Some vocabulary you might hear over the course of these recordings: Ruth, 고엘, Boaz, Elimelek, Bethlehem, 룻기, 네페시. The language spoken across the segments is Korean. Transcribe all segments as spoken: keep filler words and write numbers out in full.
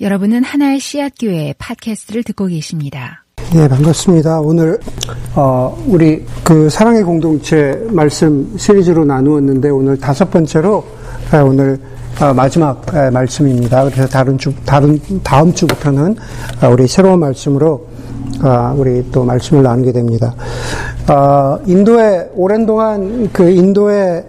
여러분은 하나의 씨앗 교회의 팟캐스트를 듣고 계십니다. 네, 반갑습니다. 오늘 어, 우리 그 사랑의 공동체 말씀 시리즈로 나누었는데 오늘 다섯 번째로 오늘 마지막 말씀입니다. 그래서 다른 주 다른 다음 주부터는 우리 새로운 말씀으로 우리 또 말씀을 나누게 됩니다. 어, 인도에 오랜 동안 그 인도에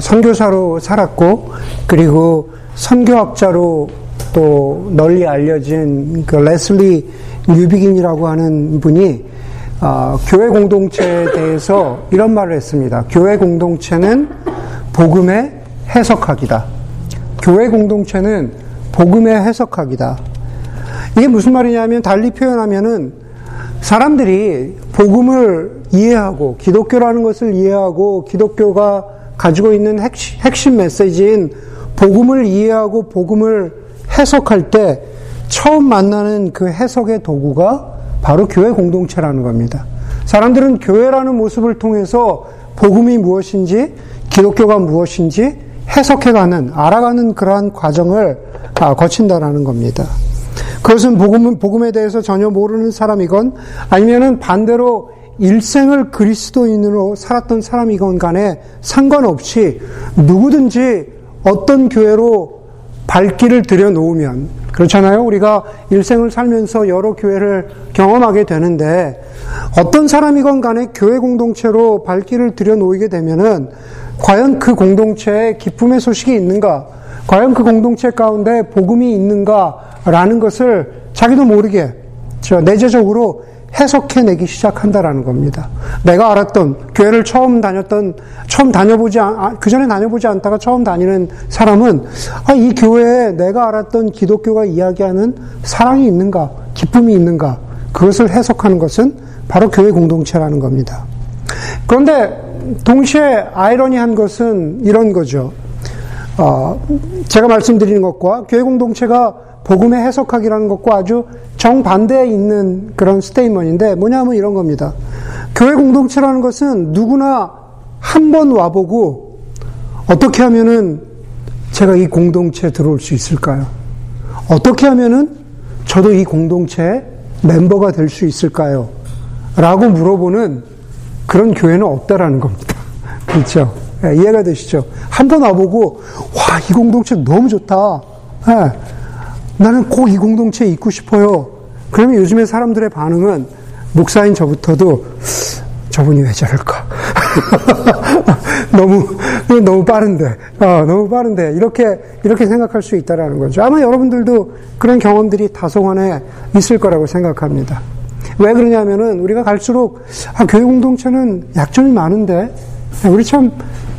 선교사로 살았고 그리고 선교학자로 또 널리 알려진 그 레슬리 뉴비긴이라고 하는 분이 어, 교회 공동체에 대해서 이런 말을 했습니다. 교회 공동체는 복음의 해석학이다. 교회 공동체는 복음의 해석학이다. 이게 무슨 말이냐면 달리 표현하면은 사람들이 복음을 이해하고 기독교라는 것을 이해하고 기독교가 가지고 있는 핵심, 핵심 메시지인 복음을 이해하고 복음을 해석할 때 처음 만나는 그 해석의 도구가 바로 교회 공동체라는 겁니다. 사람들은 교회라는 모습을 통해서 복음이 무엇인지, 기독교가 무엇인지 해석해가는, 알아가는 그러한 과정을 거친다라는 겁니다. 그것은 복음은 복음에 대해서 전혀 모르는 사람이건 아니면은 반대로 일생을 그리스도인으로 살았던 사람이건 간에 상관없이 누구든지 어떤 교회로 발길을 들여놓으면, 그렇잖아요. 우리가 일생을 살면서 여러 교회를 경험하게 되는데 어떤 사람이건 간에 교회 공동체로 발길을 들여놓이게 되면은 과연 그 공동체에 기쁨의 소식이 있는가, 과연 그 공동체 가운데 복음이 있는가라는 것을 자기도 모르게 내재적으로 해석해내기 시작한다라는 겁니다. 내가 알았던, 교회를 처음 다녔던, 처음 다녀보지, 아, 그전에 다녀보지 않다가 처음 다니는 사람은, 아, 이 교회에 내가 알았던 기독교가 이야기하는 사랑이 있는가, 기쁨이 있는가, 그것을 해석하는 것은 바로 교회 공동체라는 겁니다. 그런데 동시에 아이러니한 것은 이런 거죠. 어, 제가 말씀드리는 것과 교회 공동체가 복음의 해석학이라는 것과 아주 정반대에 있는 그런 스테이먼인데 뭐냐면 이런 겁니다. 교회 공동체라는 것은 누구나 한 번 와보고 어떻게 하면은 제가 이 공동체에 들어올 수 있을까요? 어떻게 하면은 저도 이 공동체의 멤버가 될 수 있을까요? 라고 물어보는 그런 교회는 없다라는 겁니다. 그렇죠? 예, 이해가 되시죠? 한 번 와보고 와, 이 공동체 너무 좋다. 예. 나는 꼭 이 공동체에 있고 싶어요. 그러면 요즘에 사람들의 반응은 목사인 저부터도 저분이 왜 저럴까? 너무 너무 빠른데, 아, 너무 빠른데 이렇게 이렇게 생각할 수 있다라는 거죠. 아마 여러분들도 그런 경험들이 다소간에 있을 거라고 생각합니다. 왜 그러냐면은 우리가 갈수록 아, 교회 공동체는 약점이 많은데, 우리 참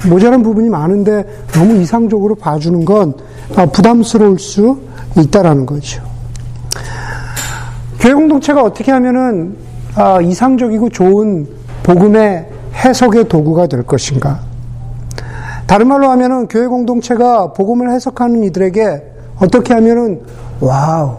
모자란 부분이 많은데 너무 이상적으로 봐주는 건 아, 부담스러울 수 있다라는 거죠. 교회 공동체가 어떻게 하면은 아, 이상적이고 좋은 복음의 해석의 도구가 될 것인가? 다른 말로 하면은 교회 공동체가 복음을 해석하는 이들에게 어떻게 하면은 와우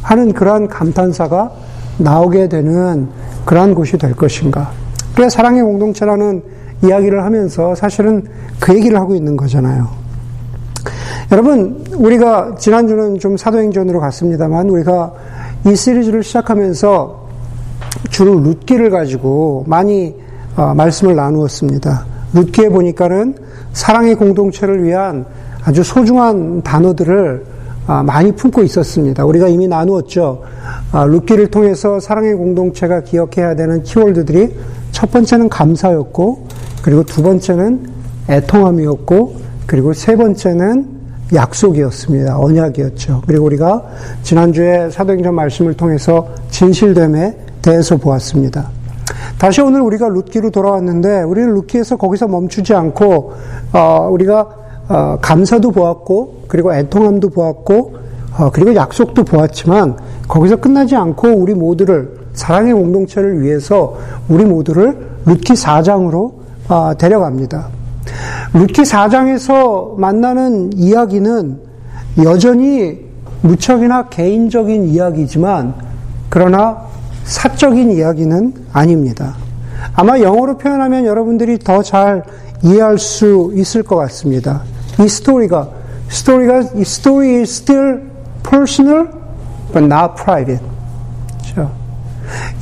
하는 그러한 감탄사가 나오게 되는 그러한 곳이 될 것인가? 그래서 사랑의 공동체라는 이야기를 하면서 사실은 그 얘기를 하고 있는 거잖아요. 여러분, 우리가 지난주는 좀 사도행전으로 갔습니다만 우리가 이 시리즈를 시작하면서 주로 룻기를 가지고 많이 어, 말씀을 나누었습니다. 룻기에 보니까는 사랑의 공동체를 위한 아주 소중한 단어들을 어, 많이 품고 있었습니다. 우리가 이미 나누었죠. 어, 룻기를 통해서 사랑의 공동체가 기억해야 되는 키워드들이 첫 번째는 감사였고, 그리고 두 번째는 애통함이었고, 그리고 세 번째는 약속이었습니다. 언약이었죠. 그리고 우리가 지난주에 사도행전 말씀을 통해서 진실됨에 대해서 보았습니다. 다시 오늘 우리가 룻기로 돌아왔는데 우리는 룻기에서 거기서 멈추지 않고 어, 우리가 어, 감사도 보았고, 그리고 애통함도 보았고, 어, 그리고 약속도 보았지만 거기서 끝나지 않고 우리 모두를, 사랑의 공동체를 위해서 우리 모두를 룻기 사 장으로 어, 데려갑니다. 룻기 사 장에서 만나는 이야기는 여전히 무척이나 개인적인 이야기지만 그러나 사적인 이야기는 아닙니다. 아마 영어로 표현하면 여러분들이 더 잘 이해할 수 있을 것 같습니다. 이 스토리가, 스토리가, 이 스토리 is still personal but not private. 그렇죠?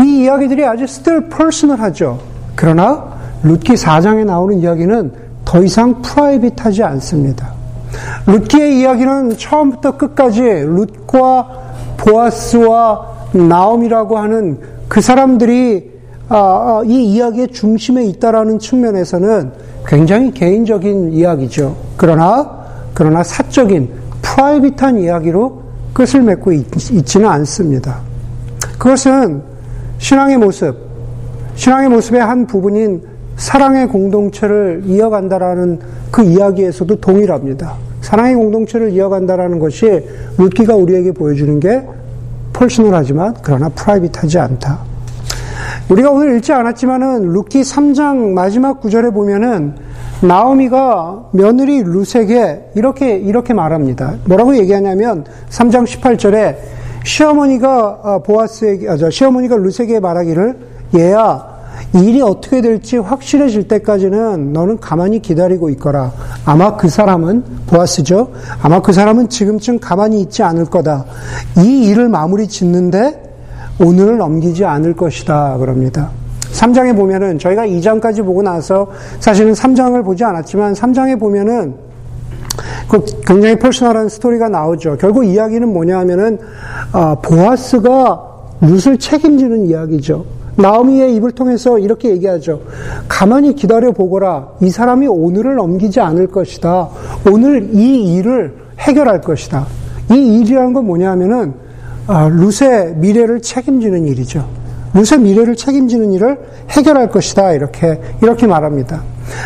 이 이야기들이 아주 still personal하죠. 그러나 룻기 사 장에 나오는 이야기는 더 이상 private하지 않습니다. 룻기의 이야기는 처음부터 끝까지 룻과 보아스와 나옴이라고 하는 그 사람들이 이 이야기의 중심에 있다라는 측면에서는 굉장히 개인적인 이야기죠. 그러나 그러나 사적인 프라이빗한 이야기로 끝을 맺고 있지는 않습니다. 그것은 신앙의 모습, 신앙의 모습의 한 부분인 사랑의 공동체를 이어간다라는 그 이야기에서도 동일합니다. 사랑의 공동체를 이어간다라는 것이 룻기가 우리에게 보여주는 게 퍼스널하지만 그러나 프라이빗하지 않다. 우리가 오늘 읽지 않았지만은 룻기 삼 장 마지막 구절에 보면은 나오미가 며느리 룻에게 이렇게 이렇게 말합니다. 뭐라고 얘기하냐면 삼 장 십팔 절에 시어머니가 보아스에게 아, 시어머니가 룻에게 말하기를 얘야 일이 어떻게 될지 확실해질 때까지는 너는 가만히 기다리고 있거라. 아마 그 사람은 보아스죠. 아마 그 사람은 지금쯤 가만히 있지 않을 거다. 이 일을 마무리 짓는데 오늘을 넘기지 않을 것이다. 그럽니다. 삼 장에 보면은 저희가 이 장까지 보고 나서 사실은 삼 장을 보지 않았지만 삼 장에 보면은 굉장히 퍼스널한 스토리가 나오죠. 결국 이야기는 뭐냐 하면은 아, 보아스가 룻을 책임지는 이야기죠. 나오미의 입을 통해서 이렇게 얘기하죠. 가만히 기다려보거라. 이 사람이 오늘을 넘기지 않을 것이다. 오늘 이 일을 해결할 것이다. 이 일이라는 건 뭐냐 하면은 아, 룻의 미래를 책임지는 일이죠. 룻의 미래를 책임지는 일을 해결할 것이다. 이렇게 이렇게 말합니다.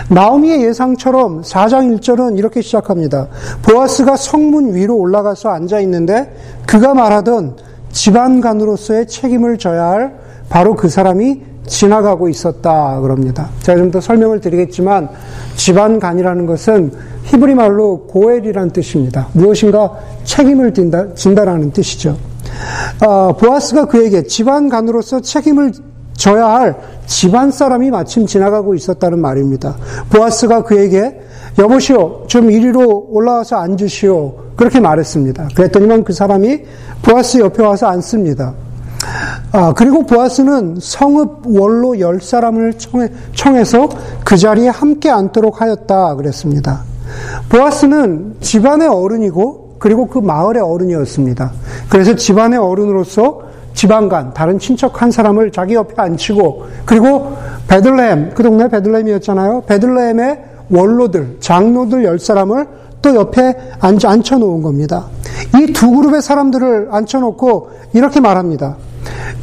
나오미의 예상처럼 사 장 일 절은 이렇게 시작합니다. 보아스가 성문 위로 올라가서 앉아있는데 그가 말하던 집안간으로서의 책임을 져야 할 바로 그 사람이 지나가고 있었다 그럽니다. 제가 좀 더 설명을 드리겠지만 집안간이라는 것은 히브리 말로 고엘이라는 뜻입니다. 무엇인가 책임을 진다, 진다라는 뜻이죠. 어, 보아스가 그에게 집안간으로서 책임을 져야 할 집안 사람이 마침 지나가고 있었다는 말입니다. 보아스가 그에게 여보시오 좀 이리로 올라와서 앉으시오 그렇게 말했습니다. 그랬더니만 그 사람이 보아스 옆에 와서 앉습니다. 아, 그리고 보아스는 성읍 원로 열 사람을 청해, 청해서 그 자리에 함께 앉도록 하였다 그랬습니다. 보아스는 집안의 어른이고 그리고 그 마을의 어른이었습니다. 그래서 집안의 어른으로서 지방간, 다른 친척 한 사람을 자기 옆에 앉히고 그리고 베들레헴, 그 동네 베들레헴이었잖아요. 베들레헴의 원로들, 장로들 열 사람을 또 옆에 앉아, 앉혀놓은 겁니다. 이 두 그룹의 사람들을 앉혀놓고 이렇게 말합니다.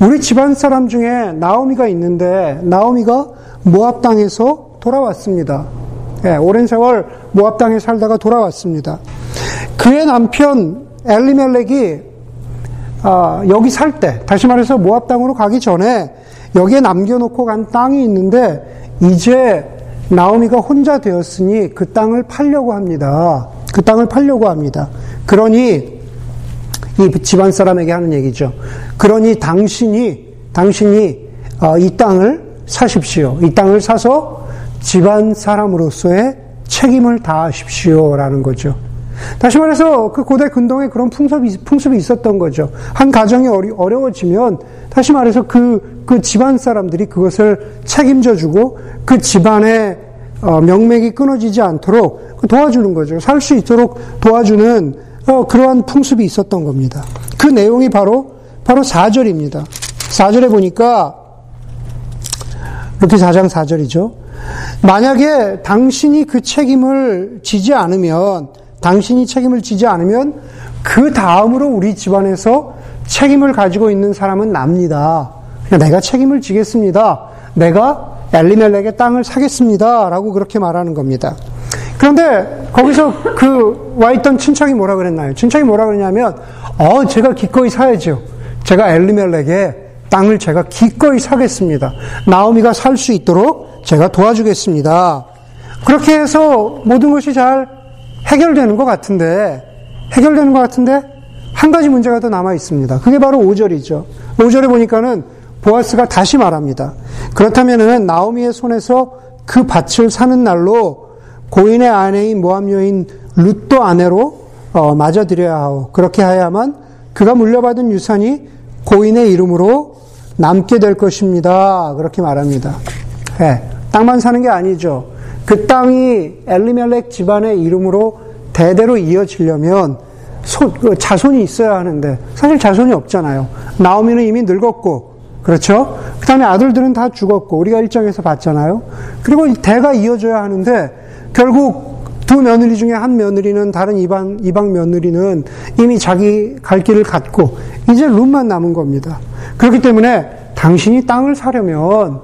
우리 집안 사람 중에 나오미가 있는데 나오미가 모압 땅에서 돌아왔습니다. 예, 오랜 세월 모압 땅에 살다가 돌아왔습니다. 그의 남편 엘리멜렉이 아, 여기 살 때, 다시 말해서 모압 땅으로 가기 전에 여기에 남겨놓고 간 땅이 있는데 이제 나오미가 혼자 되었으니 그 땅을 팔려고 합니다. 그 땅을 팔려고 합니다. 그러니 이 집안 사람에게 하는 얘기죠. 그러니 당신이 당신이 이 땅을 사십시오. 이 땅을 사서 집안 사람으로서의 책임을 다하십시오라는 거죠. 다시 말해서 그 고대 근동에 그런 풍습이, 풍습이 있었던 거죠. 한 가정이 어려워지면 다시 말해서 그, 그 집안 사람들이 그것을 책임져주고 그 집안의 명맥이 끊어지지 않도록 도와주는 거죠. 살 수 있도록 도와주는 그러한 풍습이 있었던 겁니다. 그 내용이 바로 바로 사 절입니다. 사 절에 보니까 이렇게 사 장 사 절이죠. 만약에 당신이 그 책임을 지지 않으면 당신이 책임을 지지 않으면 그 다음으로 우리 집안에서 책임을 가지고 있는 사람은 납니다. 내가 책임을 지겠습니다. 내가 엘리멜렉의 땅을 사겠습니다. 라고 그렇게 말하는 겁니다. 그런데 거기서 그 와있던 친척이 뭐라 그랬나요? 친척이 뭐라 그러냐면 어, 제가 기꺼이 사야죠. 제가 엘리멜렉의 땅을 제가 기꺼이 사겠습니다. 나오미가 살 수 있도록 제가 도와주겠습니다. 그렇게 해서 모든 것이 잘 해결되는 것 같은데 해결되는 것 같은데 한 가지 문제가 더 남아 있습니다. 그게 바로 오 절이죠. 오 절에 보니까는 보아스가 다시 말합니다. 그렇다면은 나오미의 손에서 그 밭을 사는 날로 고인의 아내인 모압 여인 룻도 아내로 어, 맞아들여야 하오. 그렇게 해야만 그가 물려받은 유산이 고인의 이름으로 남게 될 것입니다. 그렇게 말합니다. 네, 땅만 사는 게 아니죠. 그 땅이 엘리멜렉 집안의 이름으로 대대로 이어지려면 소, 자손이 있어야 하는데 사실 자손이 없잖아요. 나오미는 이미 늙었고, 그렇죠? 그 다음에 아들들은 다 죽었고, 우리가 일정에서 봤잖아요. 그리고 대가 이어져야 하는데 결국 두 며느리 중에 한 며느리는, 다른 이방, 이방 며느리는 이미 자기 갈 길을 갔고 이제 룻만 남은 겁니다. 그렇기 때문에 당신이 땅을 사려면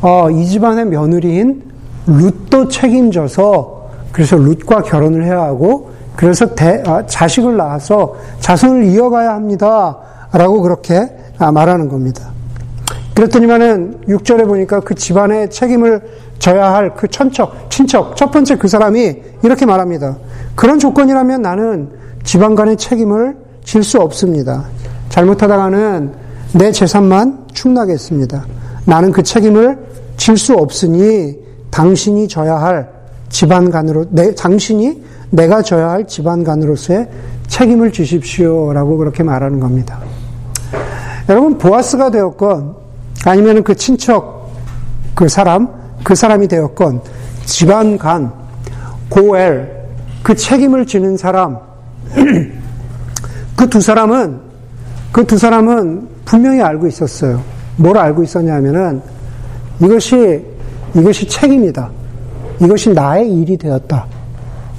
어, 이 집안의 며느리인 룻도 책임져서, 그래서 룻과 결혼을 해야 하고, 그래서 대, 아, 자식을 낳아서 자손을 이어가야 합니다 라고 그렇게 아, 말하는 겁니다. 그랬더니만은 육 절에 보니까 그 집안의 책임을 져야 할 그 천척, 친척, 첫 번째 그 사람이 이렇게 말합니다. 그런 조건이라면 나는 집안 간의 책임을 질 수 없습니다. 잘못하다가는 내 재산만 축나겠습니다. 나는 그 책임을 질 수 없으니 당신이 져야 할 집안 간으로, 내, 당신이 내가 져야 할 집안 간으로서의 책임을 지십시오 라고 그렇게 말하는 겁니다. 여러분, 보아스가 되었건 아니면 그 친척, 그 사람, 그 사람이 되었건 집안 간, 고엘, 그 책임을 지는 사람, 그 두 사람은, 그 두 사람은 분명히 알고 있었어요. 뭘 알고 있었냐면은 이것이, 이것이 책임이다. 이것이 나의 일이 되었다.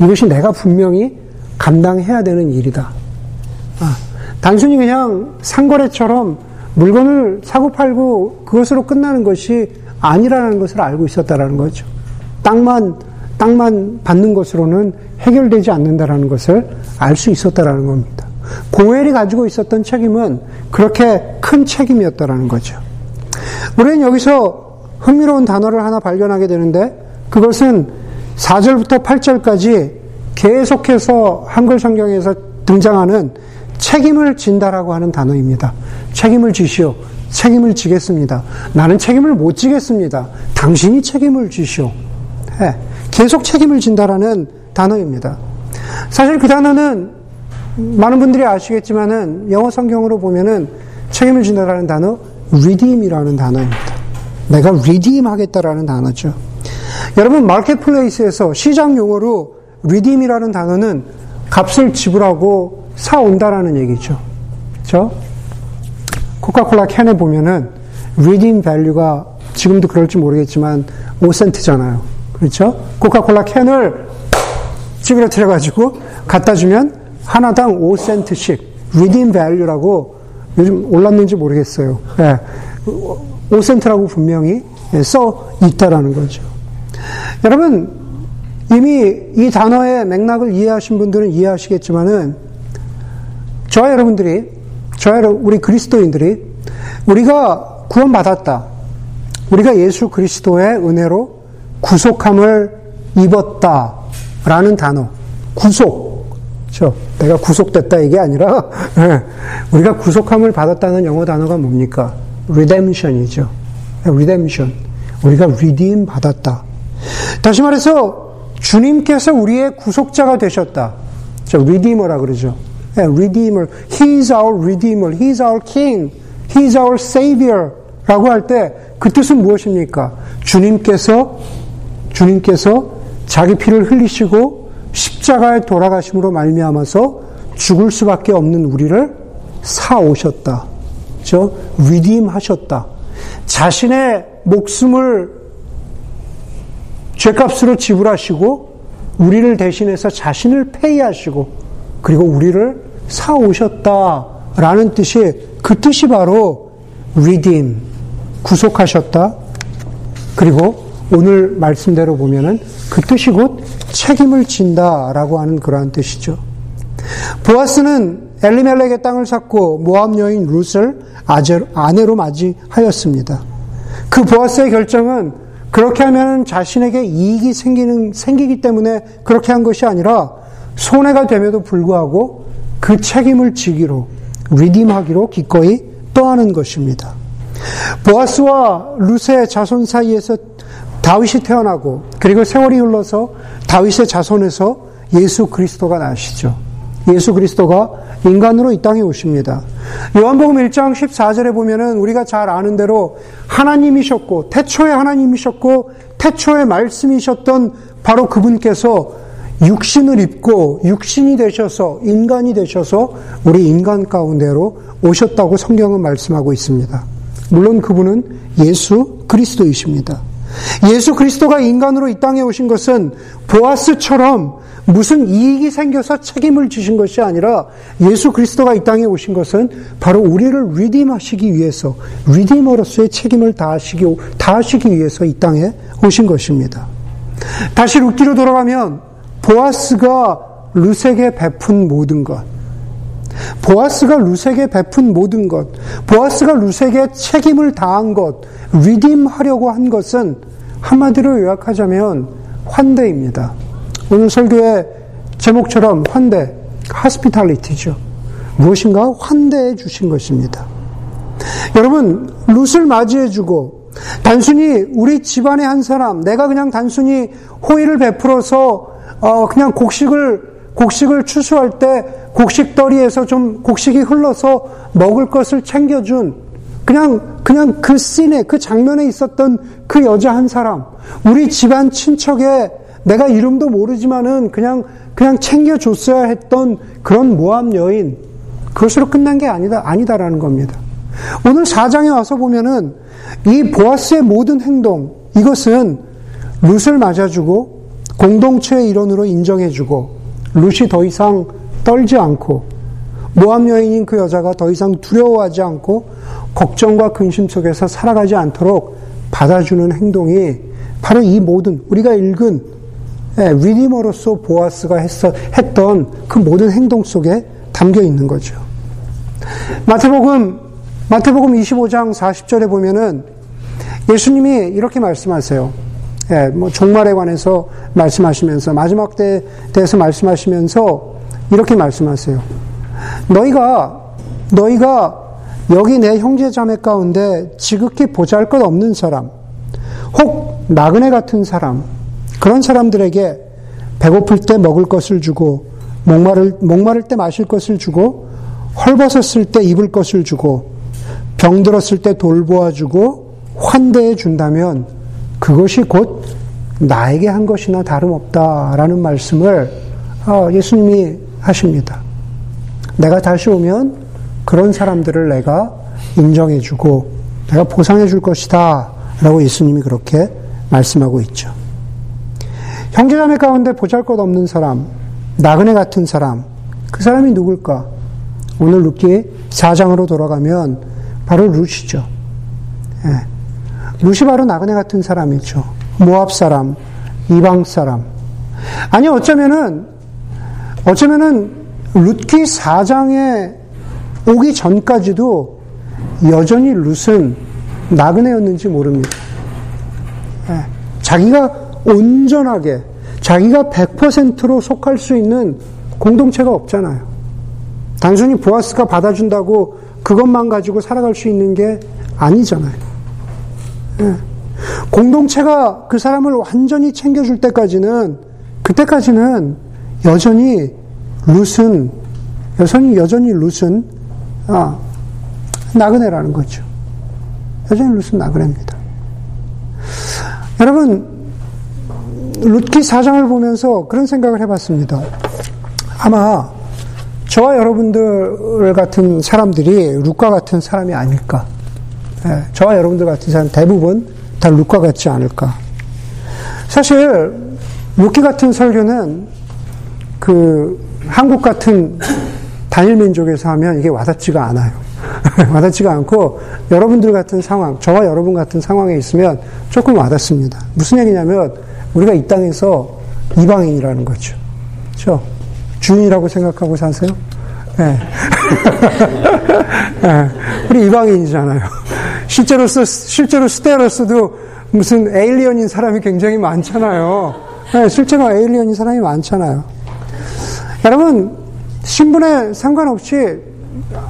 이것이 내가 분명히 감당해야 되는 일이다. 아, 단순히 그냥 상거래처럼 물건을 사고 팔고 그것으로 끝나는 것이 아니라는 것을 알고 있었다라는 거죠. 땅만, 땅만 받는 것으로는 해결되지 않는다라는 것을 알 수 있었다라는 겁니다. 고엘이 가지고 있었던 책임은 그렇게 큰 책임이었다라는 거죠. 우리는 여기서 흥미로운 단어를 하나 발견하게 되는데, 그것은 사 절부터 팔 절까지 계속해서 한글 성경에서 등장하는 책임을 진다라고 하는 단어입니다. 책임을 지시오. 책임을 지겠습니다. 나는 책임을 못 지겠습니다. 당신이 책임을 지시오. 네, 계속 책임을 진다라는 단어입니다. 사실 그 단어는 많은 분들이 아시겠지만은 영어 성경으로 보면은 책임을 진다라는 단어, redeem이라는 단어입니다. 내가 redeem 하겠다라는 단어죠. 여러분, 마켓플레이스에서 시장 용어로 redeem이라는 단어는 값을 지불하고 사온다라는 얘기죠. 그렇죠? 코카콜라 캔에 보면은 redeem value가 지금도 그럴지 모르겠지만 오 센트잖아요. 그렇죠? 코카콜라 캔을 찌그러뜨려가지고 갖다 주면 하나당 오 센트씩 redeem value라고, 요즘 올랐는지 모르겠어요. 네, 오 센트라고 분명히 써 있다라는 거죠. 여러분, 이미 이 단어의 맥락을 이해하신 분들은 이해하시겠지만은 저와 여러분들이, 저와 우리 그리스도인들이 우리가 구원받았다, 우리가 예수 그리스도의 은혜로 구속함을 입었다 라는 단어, 구속, 그렇죠? 내가 구속됐다 이게 아니라 우리가 구속함을 받았다는 영어 단어가 뭡니까? redemption이죠. redemption. 우리가 redeem 받았다. 다시 말해서 주님께서 우리의 구속자가 되셨다. 저 redeemer라 그러죠. 네, redeemer. He is our redeemer. He is our king. He is our savior라고 할 때 그 뜻은 무엇입니까? 주님께서 주님께서 자기 피를 흘리시고 십자가에 돌아가심으로 말미암아서 죽을 수밖에 없는 우리를 사오셨다. 저 redeem 하셨다. 자신의 목숨을 죄값으로 지불하시고 우리를 대신해서 자신을 폐의하시고 그리고 우리를 사오셨다라는 뜻이, 그 뜻이 바로 redeem, 구속하셨다. 그리고 오늘 말씀대로 보면은 그 뜻이 곧 책임을 진다라고 하는 그러한 뜻이죠. 보아스는 엘리멜렉의 땅을 샀고 모압 여인 룻을 아내로 맞이하였습니다. 그 보아스의 결정은 그렇게 하면 자신에게 이익이 생기는, 생기기 때문에 그렇게 한 것이 아니라 손해가 됨에도 불구하고 그 책임을 지기로, 리딤하기로 기꺼이 떠하는 것입니다. 보아스와 룻의 자손 사이에서 다윗이 태어나고, 그리고 세월이 흘러서 다윗의 자손에서 예수 그리스도가 나시죠. 예수 그리스도가 인간으로 이 땅에 오십니다. 요한복음 일 장 십사 절에 보면은 우리가 잘 아는 대로 하나님이셨고 태초에 하나님이셨고 태초에 말씀이셨던 바로 그분께서 육신을 입고 육신이 되셔서 인간이 되셔서 우리 인간 가운데로 오셨다고 성경은 말씀하고 있습니다. 물론 그분은 예수 그리스도이십니다. 예수 그리스도가 인간으로 이 땅에 오신 것은 보아스처럼 무슨 이익이 생겨서 책임을 지신 것이 아니라 예수 그리스도가 이 땅에 오신 것은 바로 우리를 리딤하시기 위해서, 리딤으로서의 책임을 다하시기, 다하시기 위해서 이 땅에 오신 것입니다. 다시 룻기로 돌아가면 보아스가 룻에게 베푼 모든 것, 보아스가 룻에게 베푼 모든 것, 보아스가 룻에게 책임을 다한 것, 리딤하려고 한 것은 한마디로 요약하자면 환대입니다. 오늘 설교의 제목처럼 환대, 하스피탈리티죠. 무엇인가 환대해 주신 것입니다. 여러분, 룻을 맞이해 주고 단순히 우리 집안의 한 사람, 내가 그냥 단순히 호의를 베풀어서 어 그냥 곡식을 곡식을 추수할 때 곡식더리에서 좀 곡식이 흘러서 먹을 것을 챙겨준 그냥 그냥 그 씬에, 그 장면에 있었던 그 여자 한 사람, 우리 집안 친척에 내가 이름도 모르지만은 그냥 그냥 챙겨줬어야 했던 그런 모함 여인, 그것으로 끝난 게 아니다 아니다라는 겁니다. 오늘 사 장에 와서 보면은 이 보아스의 모든 행동, 이것은 룻을 맞아주고 공동체의 일원으로 인정해주고 룻이 더 이상 떨지 않고 모함 여인인 그 여자가 더 이상 두려워하지 않고 걱정과 근심 속에서 살아가지 않도록 받아주는 행동이 바로 이 모든 우리가 읽은 리디머로서 보아스가 했어, 했던 그 모든 행동 속에 담겨 있는 거죠. 마태복음 마태복음 이십오 장 사십 절에 보면은 예수님이 이렇게 말씀하세요. 예, 뭐 종말에 관해서 말씀하시면서 마지막 때에 대해서 말씀하시면서 이렇게 말씀하세요. 너희가 너희가 여기 내 형제 자매 가운데 지극히 보잘것없는 사람, 혹 나그네 같은 사람, 그런 사람들에게 배고플 때 먹을 것을 주고 목마를 목마를 때 마실 것을 주고 헐벗었을 때 입을 것을 주고 병들었을 때 돌보아 주고 환대해 준다면 그것이 곧 나에게 한 것이나 다름없다라는 말씀을 예수님이 하십니다. 내가 다시 오면 그런 사람들을 내가 인정해주고 내가 보상해줄 것이다 라고 예수님이 그렇게 말씀하고 있죠. 형제자매 가운데 보잘것없는 사람, 나그네 같은 사람, 그 사람이 누굴까? 오늘 룻기 사 장으로 돌아가면 바로 룻이죠. 예. 룻이 바로 나그네 같은 사람이죠. 모압 사람, 이방 사람. 아니 어쩌면은 어쩌면은 룻기 사 장에 오기 전까지도 여전히 룻은 나그네였는지 모릅니다. 자기가 온전하게 자기가 백 퍼센트로 속할 수 있는 공동체가 없잖아요. 단순히 보아스가 받아준다고 그것만 가지고 살아갈 수 있는 게 아니잖아요. 예. 공동체가 그 사람을 완전히 챙겨줄 때까지는, 그때까지는 여전히 룻은, 여전히, 여전히 룻은, 아, 나그네라는 거죠. 여전히 룻은 나그네입니다. 여러분, 룻기 사 장을 보면서 그런 생각을 해봤습니다. 아마 저와 여러분들 같은 사람들이 룻과 같은 사람이 아닐까. 예, 저와 여러분들 같은 사람 대부분 다 룻과 같지 않을까. 사실 룻기 같은 설교는 그 한국 같은 단일 민족에서 하면 이게 와닿지가 않아요. 와닿지가 않고 여러분들 같은 상황, 저와 여러분 같은 상황에 있으면 조금 와닿습니다. 무슨 얘기냐면 우리가 이 땅에서 이방인이라는 거죠. 그렇죠? 주인이라고 생각하고 사세요? 예. 예. 우리 이방인이잖아요. 실제로, 실제로 스테로스도 무슨 에일리언인 사람이 굉장히 많잖아요. 네, 실제로 에일리언인 사람이 많잖아요. 여러분, 신분에 상관없이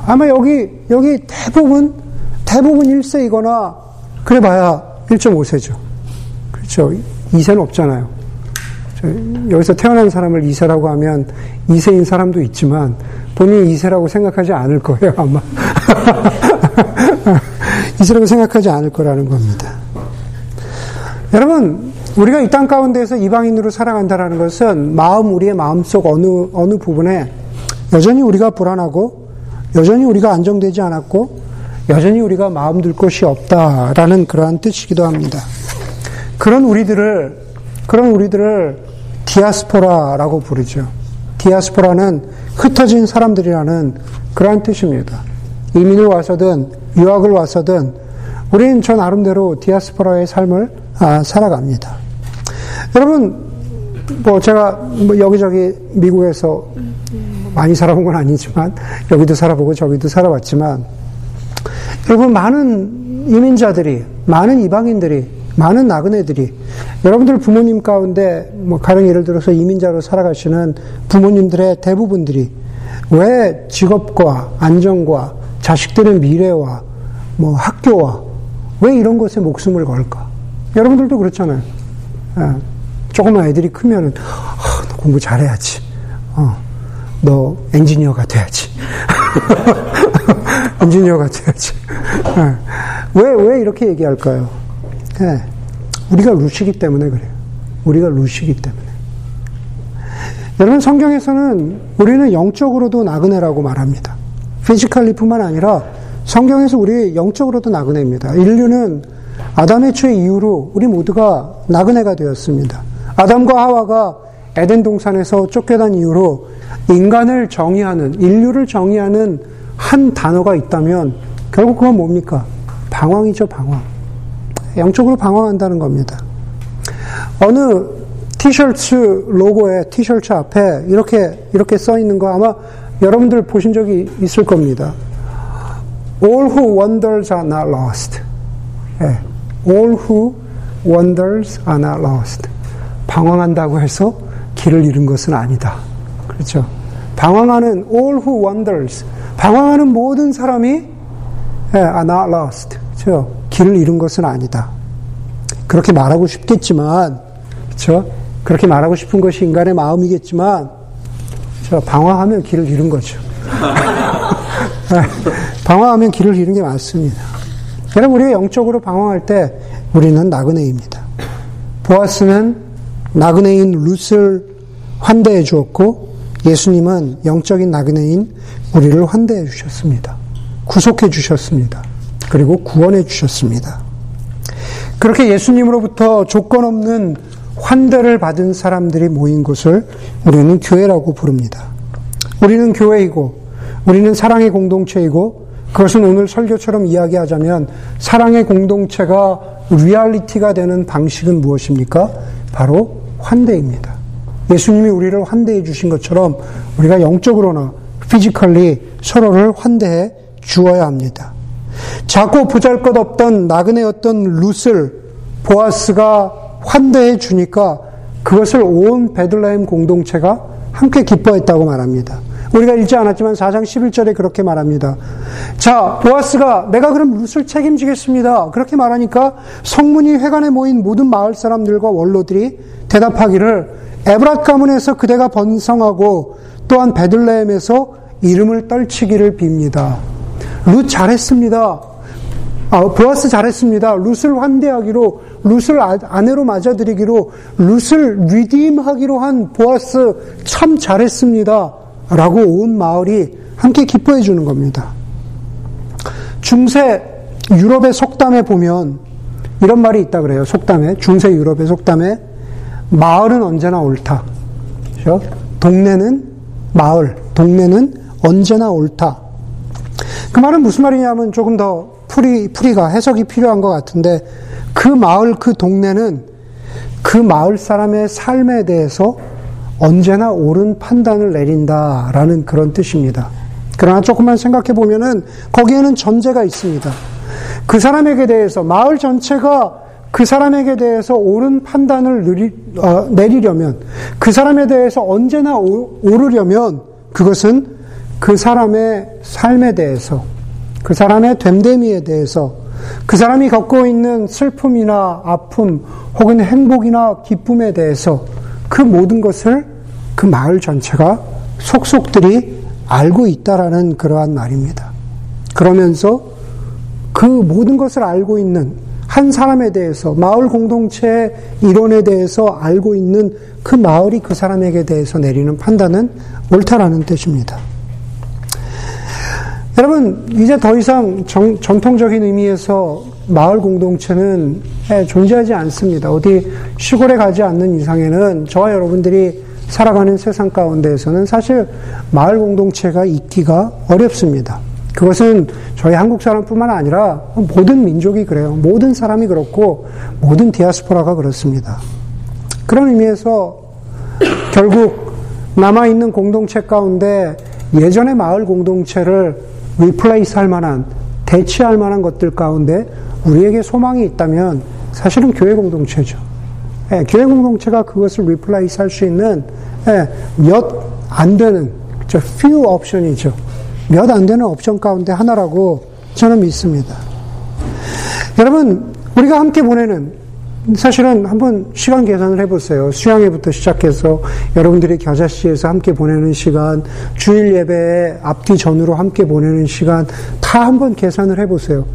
아마 여기, 여기 대부분, 대부분 일 세이거나 그래봐야 일 점 오 세죠. 그렇죠. 이 세는 없잖아요. 여기서 태어난 사람을 이세라고 하면 이세인 사람도 있지만 본인이 이세라고 생각하지 않을 거예요, 아마. 이세라고 생각하지 않을 거라는 겁니다. 여러분, 우리가 이 땅 가운데에서 이방인으로 살아간다는 것은 마음, 우리의 마음속 어느, 어느 부분에 여전히 우리가 불안하고 여전히 우리가 안정되지 않았고 여전히 우리가 마음 둘 곳이 없다라는 그러한 뜻이기도 합니다. 그런 우리들을, 그런 우리들을 디아스포라라고 부르죠. 디아스포라는 흩어진 사람들이라는 그러한 뜻입니다. 이민을 와서든 유학을 와서든 우리는 저 나름대로 디아스포라의 삶을 아, 살아갑니다. 여러분, 뭐 제가 뭐 여기저기 미국에서 많이 살아본 건 아니지만 여기도 살아보고 저기도 살아봤지만 여러분, 많은 이민자들이, 많은 이방인들이, 많은 나그네들이, 여러분들 부모님 가운데 뭐 가령 예를 들어서 이민자로 살아가시는 부모님들의 대부분들이 왜 직업과 안정과 자식들의 미래와 뭐 학교와 왜 이런 것에 목숨을 걸까? 여러분들도 그렇잖아요. 예. 조그만 애들이 크면은 아, 너 공부 잘해야지. 어, 너 엔지니어가 돼야지. 엔지니어가 돼야지. 예. 왜, 왜 이렇게 얘기할까요? 예. 우리가 룻이기 때문에 그래요. 우리가 룻이기 때문에. 여러분, 성경에서는 우리는 영적으로도 나그네라고 말합니다. 피지컬리뿐만 아니라 성경에서 우리 영적으로도 나그네입니다. 인류는 아담의 죄 이후로 우리 모두가 나그네가 되었습니다. 아담과 하와가 에덴 동산에서 쫓겨난 이후로 인간을 정의하는, 인류를 정의하는 한 단어가 있다면 결국 그건 뭡니까? 방황이죠, 방황. 영적으로 방황한다는 겁니다. 어느 티셔츠 로고에, 티셔츠 앞에 이렇게, 이렇게 써 있는 거 아마 여러분들 보신 적이 있을 겁니다. All who wanders are not lost. 예. All who wanders are not lost. 방황한다고 해서 길을 잃은 것은 아니다. 그렇죠? 방황하는 all who wanders, 방황하는 모든 사람이 예, are not lost. 그렇죠? 길을 잃은 것은 아니다. 그렇게 말하고 싶겠지만, 그렇죠? 그렇게 말하고 싶은 것이 인간의 마음이겠지만, 그렇죠? 방황하면 길을 잃은 거죠. 방황하면 길을 잃은 게 맞습니다. 여러분, 우리가 영적으로 방황할 때 우리는 나그네입니다. 보아스는 나그네인 룻을 환대해 주었고 예수님은 영적인 나그네인 우리를 환대해 주셨습니다. 구속해 주셨습니다. 그리고 구원해 주셨습니다. 그렇게 예수님으로부터 조건 없는 환대를 받은 사람들이 모인 곳을 우리는 교회라고 부릅니다. 우리는 교회이고 우리는 사랑의 공동체이고 그것은 오늘 설교처럼 이야기하자면 사랑의 공동체가 리얼리티가 되는 방식은 무엇입니까? 바로 환대입니다. 예수님이 우리를 환대해 주신 것처럼 우리가 영적으로나 피지컬리 서로를 환대해 주어야 합니다. 작고 보잘것없던 나그네였던 룻을 보아스가 환대해 주니까 그것을 온 베들레헴 공동체가 함께 기뻐했다고 말합니다. 우리가 읽지 않았지만 사 장 십일 절에 그렇게 말합니다. 자, 보아스가 내가 그럼 룻을 책임지겠습니다. 그렇게 말하니까 성문이 회관에 모인 모든 마을 사람들과 원로들이 대답하기를 에브랏 가문에서 그대가 번성하고 또한 베들레헴에서 이름을 떨치기를 빕니다. 룻 잘했습니다. 아, 보아스 잘했습니다. 룻을 환대하기로, 룻을 아내로 맞아들이기로, 룻을 리딤하기로 한 보아스 참 잘했습니다. 라고 온 마을이 함께 기뻐해 주는 겁니다. 중세 유럽의 속담에 보면 이런 말이 있다 그래요. 속담에, 중세 유럽의 속담에 마을은 언제나 옳다. 그렇죠? 동네는 마을, 동네는 언제나 옳다. 그 말은 무슨 말이냐면 조금 더 풀이, 풀이가 해석이 필요한 것 같은데 그 마을, 그 동네는 그 마을 사람의 삶에 대해서 언제나 옳은 판단을 내린다라는 그런 뜻입니다. 그러나 조금만 생각해 보면은 거기에는 전제가 있습니다. 그 사람에게 대해서, 마을 전체가 그 사람에게 대해서 옳은 판단을 내리, 어, 내리려면, 그 사람에 대해서 언제나 오, 오르려면 그것은 그 사람의 삶에 대해서, 그 사람의 됨됨이에 대해서, 그 사람이 겪고 있는 슬픔이나 아픔 혹은 행복이나 기쁨에 대해서 그 모든 것을 그 마을 전체가 속속들이 알고 있다라는 그러한 말입니다. 그러면서 그 모든 것을 알고 있는 한 사람에 대해서, 마을 공동체의 이론에 대해서 알고 있는 그 마을이 그 사람에게 대해서 내리는 판단은 옳다라는 뜻입니다. 여러분, 이제 더 이상 정, 전통적인 의미에서 마을 공동체는 존재하지 않습니다. 어디 시골에 가지 않는 이상에는 저와 여러분들이 살아가는 세상 가운데에서는 사실 마을 공동체가 있기가 어렵습니다. 그것은 저희 한국 사람뿐만 아니라 모든 민족이 그래요. 모든 사람이 그렇고 모든 디아스포라가 그렇습니다. 그런 의미에서 결국 남아있는 공동체 가운데 예전의 마을 공동체를 리플레이스 할 만한, 대체할 만한 것들 가운데 우리에게 소망이 있다면 사실은 교회 공동체죠. 예, 교회 공동체가 그것을 리플레이스 할 수 있는 예, 몇 안 되는, 저 few 옵션이죠. 몇 안 되는 옵션 가운데 하나라고 저는 믿습니다. 여러분, 우리가 함께 보내는, 사실은 한번 시간 계산을 해보세요. 수양회부터 시작해서 여러분들이 겨자씨에서 함께 보내는 시간, 주일 예배 앞뒤 전으로 함께 보내는 시간 다 한번 계산을 해보세요.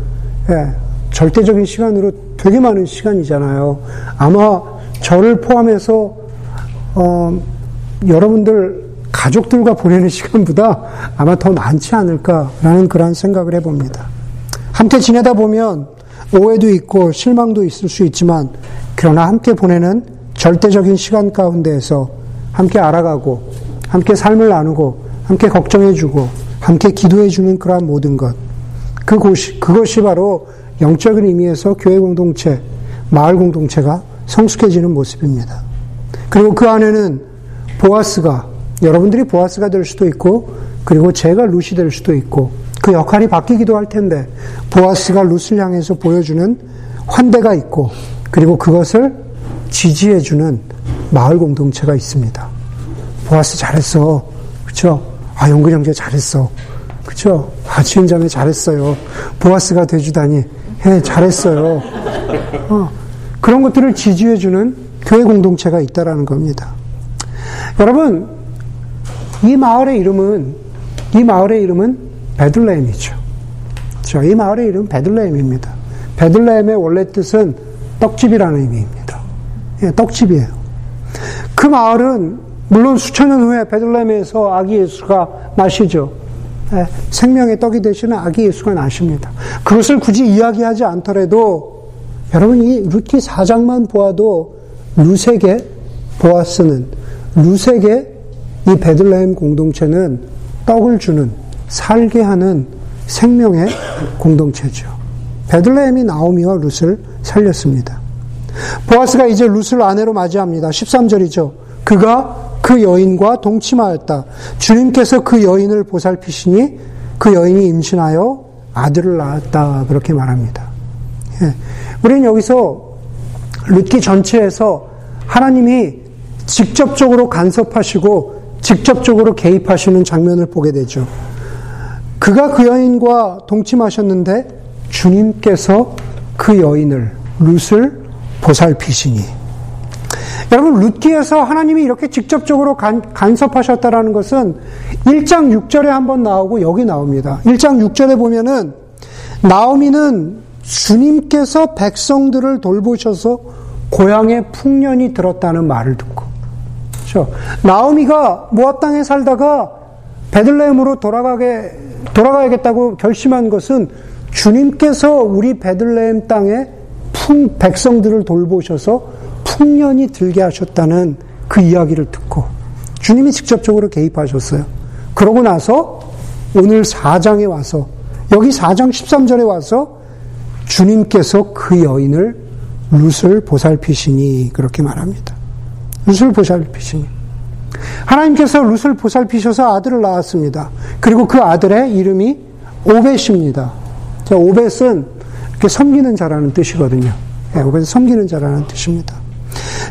예, 절대적인 시간으로 되게 많은 시간이잖아요. 아마 저를 포함해서 어, 여러분들 가족들과 보내는 시간보다 아마 더 많지 않을까라는 그런 생각을 해봅니다. 함께 지내다 보면 오해도 있고 실망도 있을 수 있지만, 그러나 함께 보내는 절대적인 시간 가운데에서 함께 알아가고, 함께 삶을 나누고, 함께 걱정해주고, 함께 기도해주는 그러한 모든 것, 그것이, 그것이 바로 영적인 의미에서 교회 공동체, 마을 공동체가 성숙해지는 모습입니다. 그리고 그 안에는 보아스가, 여러분들이 보아스가 될 수도 있고, 그리고 제가 룻이 될 수도 있고, 그 역할이 바뀌기도 할 텐데, 보아스가 룻을 향해서 보여주는 환대가 있고, 그리고 그것을 지지해주는 마을 공동체가 있습니다. 보아스 잘했어, 그렇죠? 아, 용근 형제 잘했어, 그렇죠? 아, 지은자매 잘했어요. 보아스가 돼주다니, 예, 잘했어요. 어, 그런 것들을 지지해주는 교회 공동체가 있다라는 겁니다. 여러분, 이 마을의 이름은, 이 마을의 이름은 베들레헴이죠. 그렇죠? 이 마을의 이름은 베들레헴입니다. 베들레헴의 원래 뜻은 떡집이라는 의미입니다. 예, 떡집이에요. 그 마을은 물론 수천 년 후에 베들레헴에서 아기 예수가 나시죠. 예, 생명의 떡이 되시는 아기 예수가 나십니다. 그것을 굳이 이야기하지 않더라도 여러분, 이 룻기 사 장만 보아도 룻에게 보아스는, 룻에게 이 베들레헴 공동체는 떡을 주는, 살게 하는 생명의 공동체죠. 베들레헴이 나오미와 룻을 살렸습니다. 보아스가 이제 룻을 아내로 맞이합니다. 십삼 절이죠. 그가 그 여인과 동침하였다. 주님께서 그 여인을 보살피시니 그 여인이 임신하여 아들을 낳았다. 그렇게 말합니다. 예. 우리는 여기서 룻기 전체에서 하나님이 직접적으로 간섭하시고 직접적으로 개입하시는 장면을 보게 되죠. 그가 그 여인과 동침하셨는데 주님께서 그 여인을, 룻을 보살피시니. 여러분, 룻기에서 하나님이 이렇게 직접적으로 간, 간섭하셨다라는 것은 일 장 육 절에 한번 나오고 여기 나옵니다. 일 장 육 절에 보면은 나오미는 주님께서 백성들을 돌보셔서 고향에 풍년이 들었다는 말을 듣고, 나오미가 모압 땅에 살다가 베들레헴으로 돌아가게, 돌아가야겠다고 결심한 것은 주님께서 우리 베들레헴 땅에 풍, 백성들을 돌보셔서 풍년이 들게 하셨다는 그 이야기를 듣고 주님이 직접적으로 개입하셨어요. 그러고 나서 오늘 사 장에 와서, 여기 사 장 십삼 절에 와서 주님께서 그 여인을, 룻을 보살피시니 그렇게 말합니다. 룻을 보살피시니. 하나님께서 룻을 보살피셔서 아들을 낳았습니다. 그리고 그 아들의 이름이 오벳입니다. 오벳은 이렇게 섬기는 자라는 뜻이거든요. 오벳은 섬기는 자라는 뜻입니다.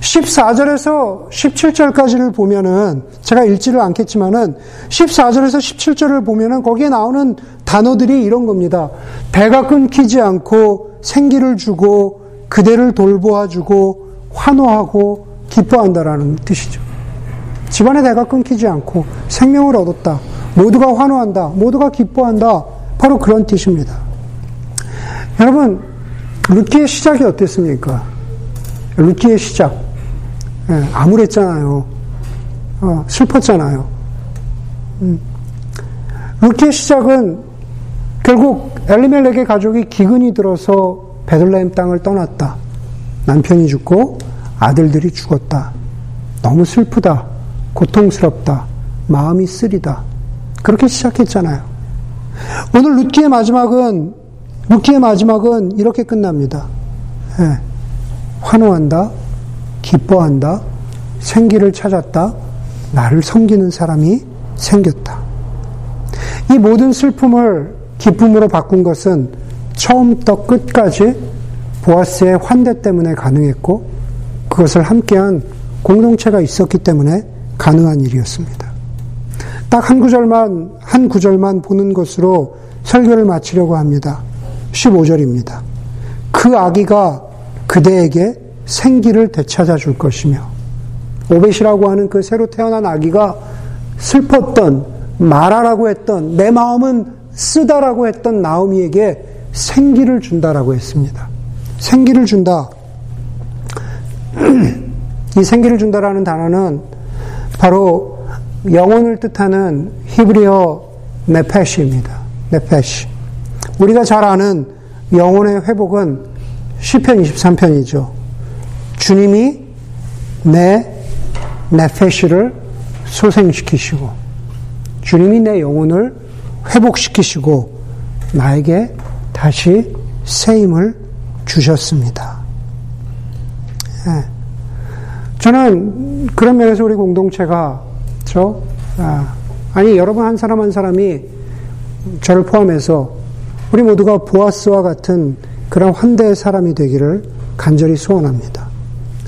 십사 절에서 십칠 절까지를 보면은, 제가 읽지를 않겠지만은, 십사 절에서 십칠 절을 보면은 거기에 나오는 단어들이 이런 겁니다. 배가 끊기지 않고 생기를 주고 그대를 돌보아주고 환호하고 기뻐한다라는 뜻이죠. 집안의 대가 끊기지 않고 생명을 얻었다. 모두가 환호한다. 모두가 기뻐한다. 바로 그런 뜻입니다. 여러분, 룻기의 시작이 어땠습니까? 룻기의 시작. 예, 암울했잖아요. 어, 슬펐잖아요. 음. 룻기의 시작은 결국 엘리멜렉의 가족이 기근이 들어서 베들레헴 땅을 떠났다. 남편이 죽고 아들들이 죽었다. 너무 슬프다. 고통스럽다. 마음이 쓰리다. 그렇게 시작했잖아요. 오늘 룻기의 마지막은 룻기의 마지막은 이렇게 끝납니다. 예. 환호한다. 기뻐한다. 생기를 찾았다. 나를 섬기는 사람이 생겼다. 이 모든 슬픔을 기쁨으로 바꾼 것은 처음부터 끝까지 보아스의 환대 때문에 가능했고, 그것을 함께한 공동체가 있었기 때문에 가능한 일이었습니다. 딱 한 구절만, 한 구절만 보는 것으로 설교를 마치려고 합니다. 십오 절입니다. 그 아기가 그대에게 생기를 되찾아 줄 것이며, 오벳이라고 하는 그 새로 태어난 아기가 슬펐던, 말하라고 했던, 내 마음은 쓰다라고 했던 나오미에게 생기를 준다라고 했습니다. 생기를 준다. 이 생기를 준다라는 단어는 바로 영혼을 뜻하는 히브리어 네페시입니다. 네페시. 우리가 잘 아는 영혼의 회복은 시편 이십삼 편이죠. 주님이 내 네페시를 소생시키시고, 주님이 내 영혼을 회복시키시고 나에게 다시 새 힘을 주셨습니다. 예. 저는 그런 면에서 우리 공동체가 저 아, 아니 여러분 한 사람 한 사람이 저를 포함해서 우리 모두가 보아스와 같은 그런 환대의 사람이 되기를 간절히 소원합니다.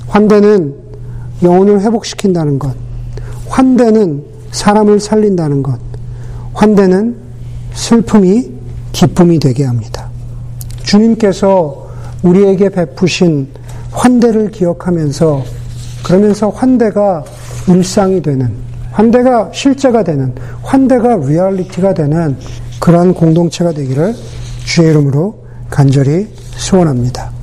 환대는 영혼을 회복시킨다는 것, 환대는 사람을 살린다는 것, 환대는 슬픔이 기쁨이 되게 합니다. 주님께서 우리에게 베푸신 환대를 기억하면서, 그러면서 환대가 일상이 되는, 환대가 실제가 되는, 환대가 리얼리티가 되는 그런 공동체가 되기를 주의 이름으로 간절히 소원합니다.